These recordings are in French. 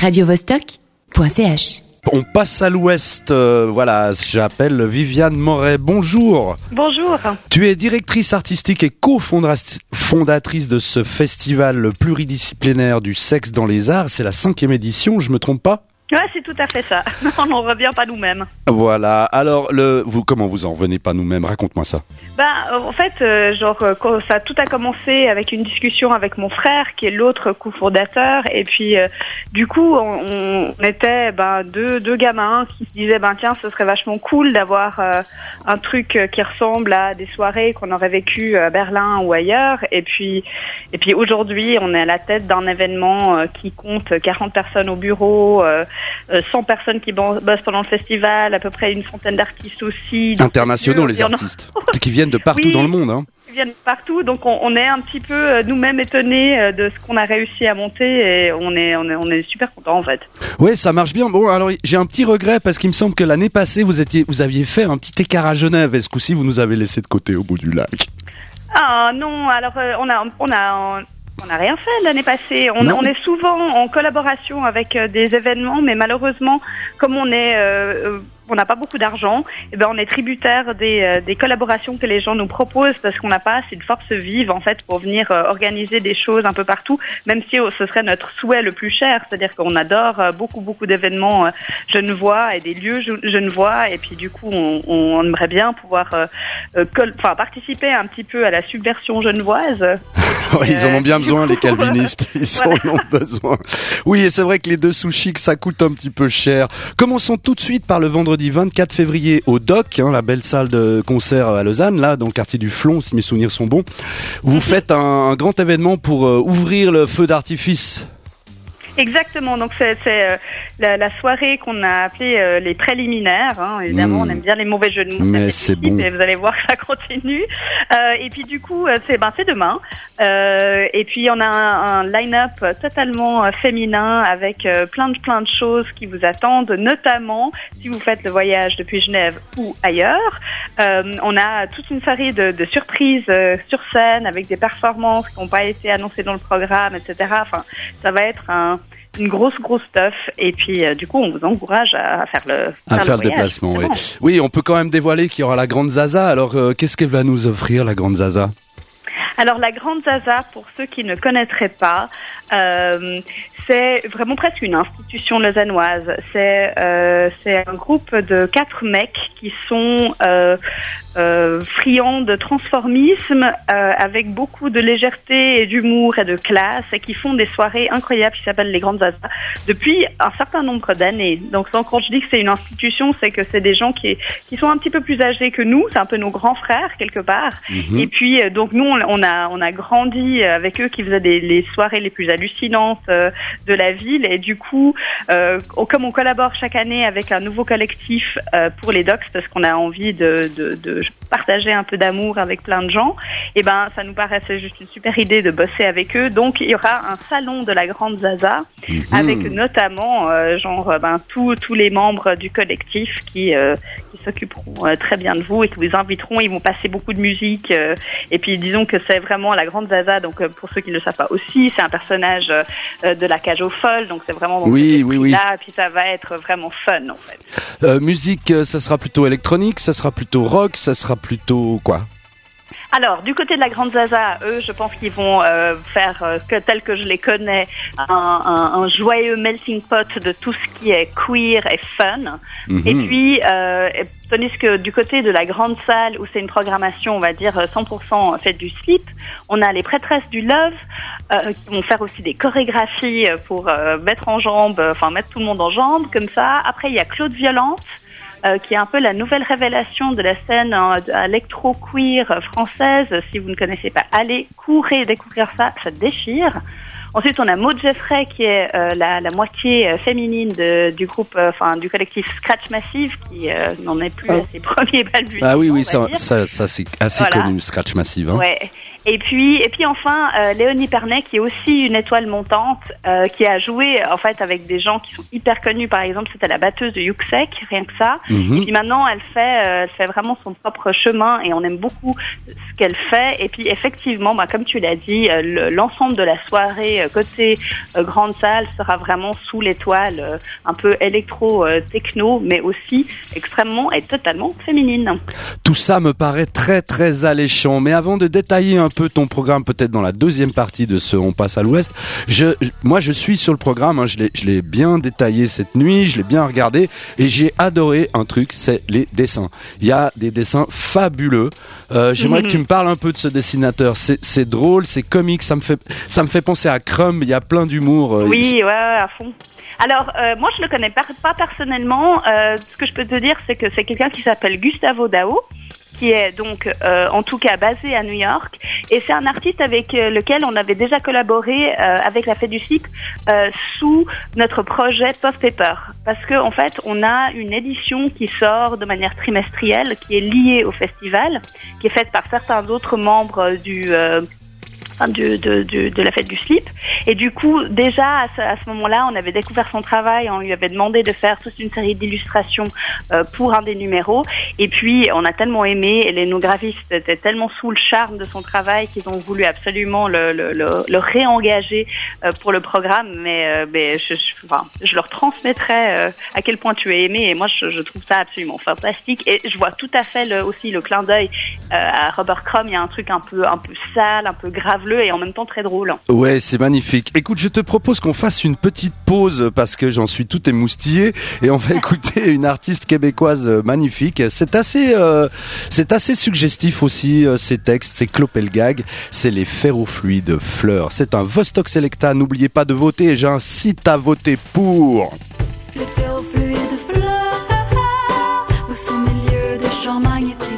radiovostok.ch. On passe à l'ouest, voilà, j'appelle Viviane Moret, bonjour. Bonjour. Tu es directrice artistique et cofondatrice de ce festival pluridisciplinaire du sexe dans les arts, c'est la 5e édition, je me trompe pas ? Ouais, c'est tout à fait ça, on n'en revient pas nous-mêmes. Voilà, alors vous, comment vous en revenez pas nous-mêmes ? Raconte-moi ça. En fait, tout a commencé avec une discussion avec mon frère, qui est l'autre cofondateur, et puis du coup, on était deux gamins qui se disaient, tiens, ce serait vachement cool d'avoir un truc qui ressemble à des soirées qu'on aurait vécues à Berlin ou ailleurs, et puis aujourd'hui, on est à la tête d'un événement qui compte 40 personnes au bureau, 100 personnes qui bossent pendant le festival, à peu près une centaine d'artistes aussi. Internationaux, les artistes, qui viennent de partout dans le monde. Hein. Ils viennent partout, donc on est un petit peu nous-mêmes étonnés de ce qu'on a réussi à monter et on est super contents en fait. Oui, ça marche bien. Bon, alors j'ai un petit regret parce qu'il me semble que l'année passée, vous aviez fait un petit écart à Genève et ce coup-ci, vous nous avez laissé de côté au bout du lac. Ah non, alors on n'a rien fait l'année passée. On est souvent en collaboration avec des événements, mais malheureusement, comme on n'a pas beaucoup d'argent, on est tributaire des collaborations que les gens nous proposent parce qu'on n'a pas assez de force vive en fait pour venir organiser des choses un peu partout, même si ce serait notre souhait le plus cher, c'est-à-dire qu'on adore beaucoup d'événements genevois et des lieux genevois et puis du coup on aimerait bien pouvoir participer un petit peu à la subversion genevoise. Ils en ont bien besoin les calvinistes, en ont besoin. Oui, et c'est vrai que les deux sushis ça coûte un petit peu cher. Commençons tout de suite par le vendredi 24 février au Doc, la belle salle de concert à Lausanne, là dans le quartier du Flon, si mes souvenirs sont bons. Vous faites un grand événement pour ouvrir le feu d'artifice. Exactement, donc c'est la soirée qu'on a appelée les préliminaires, évidemment, on aime bien les mauvais jeux de mots, mais c'est bon. Et vous allez voir que ça continue, et puis du coup c'est demain, et puis on a un line-up totalement féminin avec plein de choses qui vous attendent, notamment si vous faites le voyage depuis Genève ou ailleurs, on a toute une série de surprises sur scène avec des performances qui n'ont pas été annoncées dans le programme, etc. Enfin, ça va être une grosse stuff et puis du coup on vous encourage à faire le déplacement. Oui. Oui, on peut quand même dévoiler qu'il y aura la grande Zaza. Alors qu'est-ce qu'elle va nous offrir la grande Zaza ? Alors la grande Zaza, pour ceux qui ne connaîtraient pas, c'est vraiment presque une institution lausannoise. C'est un groupe de 4 mecs qui sont friands de transformisme, avec beaucoup de légèreté et d'humour et de classe, et qui font des soirées incroyables qui s'appellent les grandes Zaza depuis un certain nombre d'années. Donc quand je dis que c'est une institution, c'est que c'est des gens qui sont un petit peu plus âgés que nous, c'est un peu nos grands frères quelque part. Et puis donc nous on a grandi avec eux qui faisaient les soirées les plus hallucinantes de la ville et du coup comme on collabore chaque année avec un nouveau collectif pour les Docs parce qu'on a envie de partager un peu d'amour avec plein de gens, et ça nous paraissait juste une super idée de bosser avec eux, donc il y aura un salon de la grande Zaza avec notamment tous les membres du collectif qui s'occuperont très bien de vous et qui vous inviteront, ils vont passer beaucoup de musique et puis disons que c'est vraiment la grande Zaza, donc pour ceux qui ne le savent pas aussi, c'est un personnage de La Cage aux Folles, donc c'est vraiment oui. Là, et puis ça va être vraiment fun en fait. Musique, ça sera plutôt électronique, ça sera plutôt rock, ça sera plutôt quoi ? Alors, du côté de la grande Zaza, eux, je pense qu'ils vont faire, tel que je les connais, un joyeux melting pot de tout ce qui est queer et fun. Et puis, tandis que du côté de la grande salle, où c'est une programmation, on va dire, 100% Fête du Slip, on a les prêtresses du Love qui vont faire aussi des chorégraphies pour mettre tout le monde en jambes, comme ça. Après, il y a Claude Violence, qui est un peu la nouvelle révélation de la scène électro-queer française. Si vous ne connaissez pas, allez, courez, découvrir ça, ça déchire. Ensuite, on a Maud Jeffrey, qui est la moitié féminine du groupe, du collectif Scratch Massive, qui n'en est plus à ses premiers balbutiements. Ah oui, ça c'est assez connu, Scratch Massive. Ouais. Et puis enfin, Léonie Pernet, qui est aussi une étoile montante, qui a joué en fait avec des gens qui sont hyper connus. Par exemple, c'était la batteuse de Yuxek, rien que ça. Mm-hmm. Et puis maintenant, elle fait vraiment son propre chemin et on aime beaucoup ce qu'elle fait. Et puis effectivement, bah, comme tu l'as dit, l'ensemble de la soirée côté grande salle sera vraiment sous l'étoile un peu électro-techno, mais aussi extrêmement et totalement féminine. Tout ça me paraît très très alléchant, mais avant de détailler un peu ton programme, peut-être dans la deuxième partie de ce On passe à l'Ouest, moi je suis sur le programme, hein, je l'ai bien détaillé cette nuit, je l'ai bien regardé et j'ai adoré un truc, c'est les dessins. Il y a des dessins fabuleux. J'aimerais que tu me parles un peu de ce dessinateur. C'est drôle, c'est comique, ça me fait penser à Crumb, il y a plein d'humour. Oui, ouais, à fond. Alors, moi, je le connais pas personnellement. Ce que je peux te dire, c'est que c'est quelqu'un qui s'appelle Gustavo Dao, qui est donc en tout cas basé à New York, et c'est un artiste avec lequel on avait déjà collaboré avec la Fête du Slip sous notre projet Post Paper, parce que en fait on a une édition qui sort de manière trimestrielle, qui est liée au festival, qui est faite par certains autres membres de la Fête du Slip, et du coup déjà à ce moment-là on avait découvert son travail, on lui avait demandé de faire toute une série d'illustrations pour un des numéros, et puis on a tellement aimé, et les nos graphistes étaient tellement sous le charme de son travail qu'ils ont voulu absolument le réengager pour le programme, mais je leur transmettrai à quel point tu es aimé, et moi je trouve ça absolument fantastique, et je vois tout à fait aussi le clin d'œil à Robert Crumb. Il y a un truc un peu sale, un peu graveleux et en même temps très drôle. Ouais, c'est magnifique. Écoute, je te propose qu'on fasse une petite pause parce que j'en suis tout émoustillé, et on va écouter une artiste québécoise magnifique. C'est assez suggestif aussi, ces textes, c'est Clopelgag, c'est les Ferrofluides Fleurs. C'est un Vostok Selecta, n'oubliez pas de voter, et j'incite à voter pour... Les Ferrofluides Fleurs, au sous-milieu des champs magnétiques.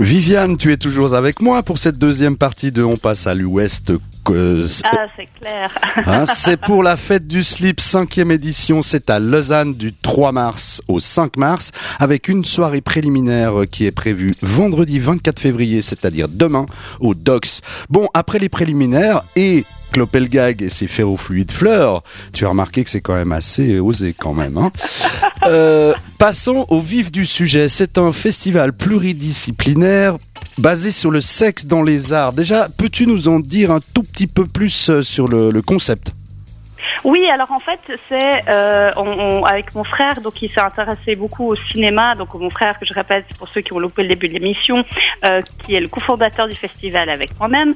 Viviane, tu es toujours avec moi pour cette deuxième partie de On passe à l'Ouest. Ah, c'est clair. Hein, c'est pour la Fête du Slip, 5e édition. C'est à Lausanne du 3 mars au 5 mars, avec une soirée préliminaire qui est prévue vendredi 24 février, c'est-à-dire demain, au Docs. Bon, après les préliminaires et Clopelgag et ses Ferrofluides fleurs. Tu as remarqué que c'est quand même assez osé quand même, hein. Passons au vif du sujet. C'est un festival pluridisciplinaire basé sur le sexe dans les arts. Déjà, peux-tu nous en dire un tout petit peu plus sur le concept ? Oui, alors en fait, c'est avec mon frère, donc il s'est intéressé beaucoup au cinéma. Donc mon frère, que je répète pour ceux qui ont loupé le début de l'émission, qui est le cofondateur du festival avec moi-même.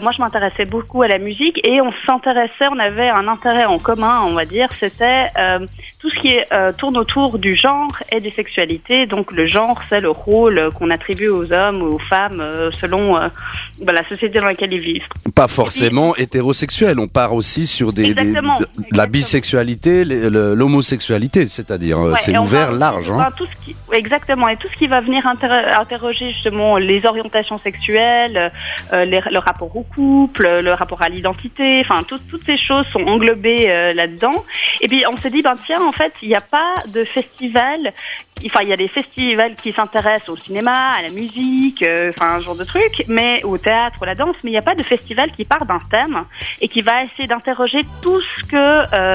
Moi, je m'intéressais beaucoup à la musique et on s'intéressait, on avait un intérêt en commun, on va dire. C'était tout ce qui est, tourne autour du genre et des sexualités. Donc le genre, c'est le rôle qu'on attribue aux hommes ou aux femmes selon la société dans laquelle ils vivent. Pas forcément hétérosexuel. On part aussi sur des... Exactement. La bisexualité, l'homosexualité, c'est-à-dire c'est ouvert, large. Hein. Tout ce qui, exactement, et tout ce qui va venir interroger justement les orientations sexuelles, le rapport au couple, le rapport à l'identité, enfin toutes ces choses sont englobées là-dedans. Et puis on s'est dit, en fait, il n'y a pas de festival, enfin il y a des festivals qui s'intéressent au cinéma, à la musique, un genre de truc, mais au théâtre, à la danse, mais il n'y a pas de festival qui part d'un thème et qui va essayer d'interroger tout ce que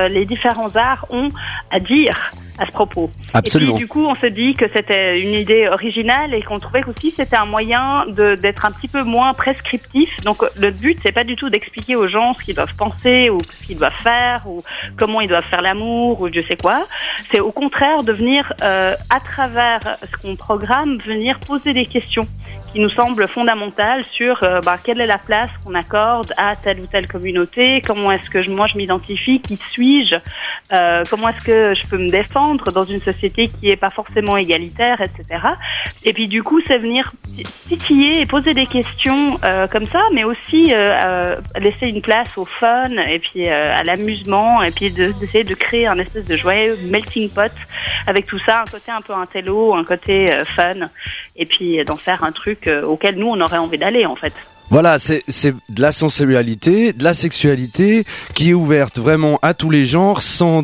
les différents arts ont à dire à ce propos. Absolument. Et puis, du coup, on se dit que c'était une idée originale et qu'on trouvait qu'aussi c'était un moyen d'être un petit peu moins prescriptif. Donc, le but, c'est pas du tout d'expliquer aux gens ce qu'ils doivent penser ou ce qu'ils doivent faire ou comment ils doivent faire l'amour ou je sais quoi. C'est au contraire de venir, à travers ce qu'on programme, venir poser des questions qui nous semblent fondamentales sur quelle est la place qu'on accorde à telle ou telle communauté, comment est-ce que je m'identifie, qui suis-je, comment est-ce que je peux me défendre dans une société qui n'est pas forcément égalitaire, etc. Et puis du coup, c'est venir titiller et poser des questions comme ça, mais aussi laisser une place au fun et puis à l'amusement, et puis d'essayer de créer un espèce de joyeux melting pot avec tout ça, un côté un peu intello, un côté fun, et puis d'en faire un truc auquel nous, on aurait envie d'aller en fait. Voilà, c'est de la sensualité, de la sexualité qui est ouverte vraiment à tous les genres, sans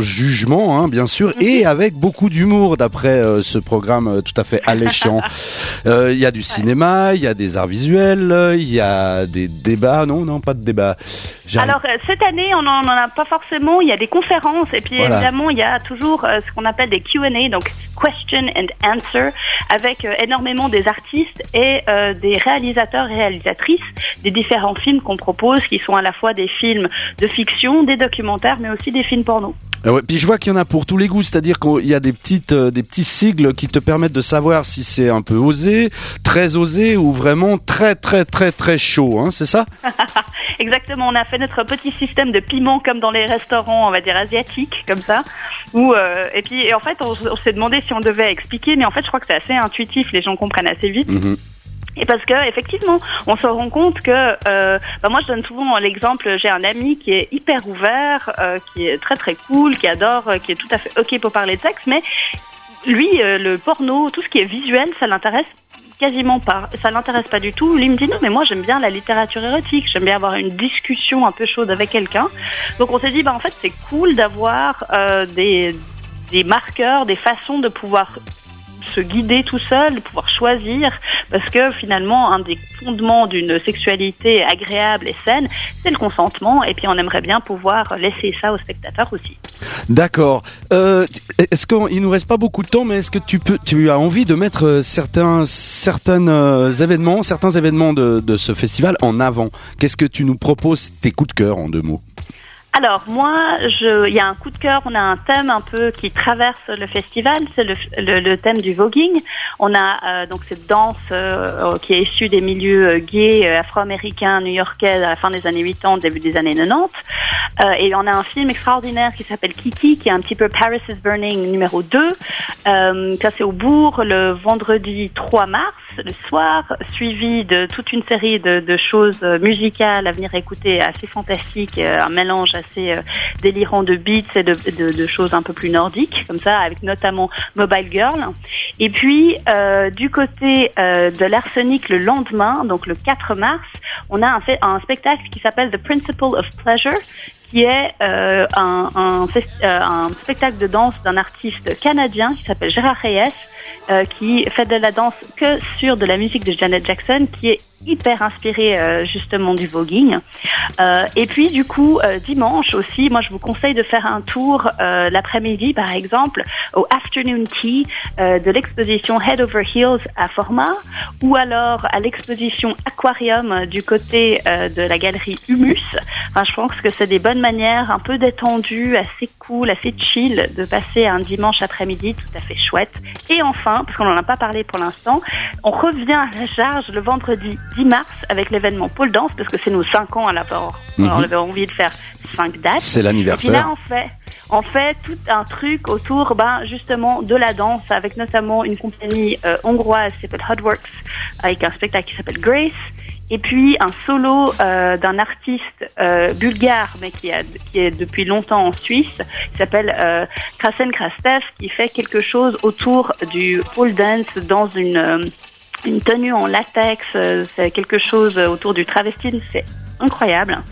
jugement, hein, bien sûr, et avec beaucoup d'humour, d'après ce programme tout à fait alléchant. Il y a du cinéma, il y a des arts visuels, il y a des débats, non, pas de débats. Alors, cette année, on n'en a pas forcément, il y a des conférences, et puis évidemment, il y a toujours ce qu'on appelle des Q&A, donc Question and Answer, avec énormément des artistes et des réalisatrices des différents films qu'on propose, qui sont à la fois des films de fiction, des documentaires, mais aussi des films porno. Ouais, puis je vois qu'il y en a pour tous les goûts, c'est-à-dire qu'il y a des petits sigles qui te permettent de savoir si c'est un peu osé, très osé ou vraiment très très très très chaud, hein, c'est ça? Exactement, on a fait notre petit système de piment comme dans les restaurants, on va dire asiatiques, comme ça. Où, et en fait, on s'est demandé si on devait expliquer, mais en fait, je crois que c'est assez intuitif, les gens comprennent assez vite. Mm-hmm. Et parce que effectivement, on se rend compte que moi je donne souvent l'exemple, j'ai un ami qui est hyper ouvert, qui est très très cool, qui adore, qui est tout à fait ok pour parler de sexe, mais lui le porno, tout ce qui est visuel, ça l'intéresse quasiment pas, ça l'intéresse pas du tout. Lui me dit non mais moi j'aime bien la littérature érotique, j'aime bien avoir une discussion un peu chaude avec quelqu'un. Donc on s'est dit en fait c'est cool d'avoir des marqueurs, des façons de pouvoir se guider tout seul, de pouvoir choisir, parce que finalement un des fondements d'une sexualité agréable et saine, c'est le consentement, et puis on aimerait bien pouvoir laisser ça aux spectateurs aussi. D'accord. Est-ce qu'il nous reste pas beaucoup de temps, mais est-ce que tu as envie de mettre certains événements de ce festival en avant? Qu'est-ce que tu nous proposes, tes coups de cœur en deux mots? Alors moi, il y a un coup de cœur, on a un thème un peu qui traverse le festival, c'est le thème du voguing. On a donc cette danse qui est issue des milieux gays, afro-américains, new-yorkais à la fin des années 80, début des années 90. Et on a un film extraordinaire qui s'appelle Kiki, qui est un petit peu Paris is Burning numéro 2. Ça c'est au Bourg le vendredi 3 mars, le soir, suivi de toute une série de choses musicales à venir écouter, assez fantastique, un mélange assez délirant de beats et de choses un peu plus nordiques, comme ça, avec notamment Mobile Girl. Et puis, du côté de l'Arsenic, le lendemain, donc le 4 mars, on a un spectacle qui s'appelle The Principle of Pleasure, qui est un spectacle de danse d'un artiste canadien qui s'appelle Gérard Reyes, qui fait de la danse que sur de la musique de Janet Jackson, qui est hyper inspirée justement du voguing. Et puis du coup, dimanche aussi, moi je vous conseille de faire un tour l'après-midi par exemple au Afternoon Tea de l'exposition Head Over Heels à Forma, ou alors à l'exposition Aquarium du côté de la galerie Humus. Enfin, je pense que c'est des bonnes manières un peu détendues, assez cool, assez chill de passer un dimanche après-midi tout à fait chouette. Et enfin, parce qu'on n'en a pas parlé pour l'instant, on revient à la charge le vendredi 10 mars avec l'événement Pôle Danse, parce que c'est nos 5 ans à la porte. On avait envie de faire 5 dates. C'est l'anniversaire. Et là, on fait tout un truc autour justement de la danse, avec notamment une compagnie hongroise qui s'appelle Hotworks, avec un spectacle qui s'appelle Grace. Et puis un solo d'un artiste bulgare, mais qui est depuis longtemps en Suisse, qui s'appelle Krasen Krastev, qui fait quelque chose autour du pole dance dans une tenue en latex. C'est quelque chose autour du travestisme, c'est incroyable.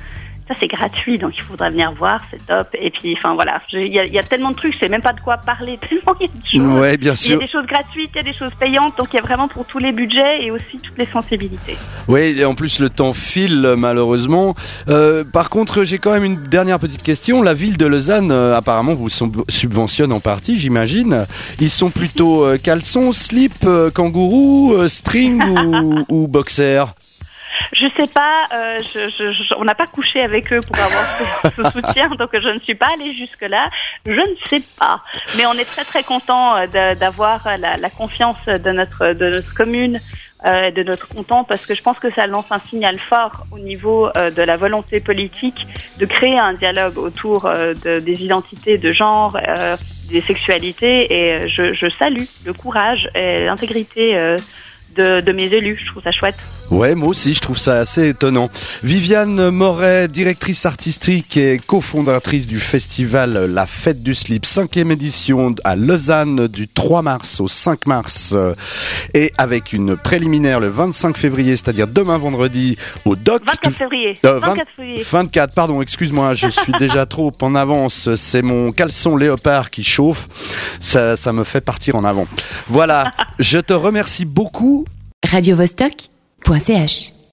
Ça c'est gratuit, donc il faudra venir voir, c'est top. Et puis, enfin voilà, il y a tellement de trucs, je sais même pas de quoi parler. Tellement il y a des choses. Ouais, bien sûr. Il y a des choses gratuites, il y a des choses payantes, donc il y a vraiment pour tous les budgets et aussi toutes les sensibilités. Oui, et en plus le temps file malheureusement. Par contre, j'ai quand même une dernière petite question. La ville de Lausanne, apparemment, vous subventionne en partie, j'imagine. Ils sont plutôt caleçon, slip, kangourou, string ou boxer? Je sais pas, on n'a pas couché avec eux pour avoir ce soutien, donc je ne suis pas allée jusque-là. Je ne sais pas, mais on est très très content d'avoir la confiance de notre commune, de notre canton, parce que je pense que ça lance un signal fort au niveau de la volonté politique de créer un dialogue autour des identités de genre, des sexualités, et je salue le courage et l'intégrité de mes élus, je trouve ça chouette. Ouais, moi aussi, je trouve ça assez étonnant. Viviane Moret, directrice artistique et cofondatrice du festival La Fête du Slip, 5e édition à Lausanne du 3 mars au 5 mars. Et avec une préliminaire le 25 février, c'est-à-dire demain vendredi, au Doc. 24 pardon, excuse-moi, je suis déjà trop en avance. C'est mon caleçon léopard qui chauffe. Ça me fait partir en avant. Voilà, je te remercie beaucoup. Radio Vostok.ch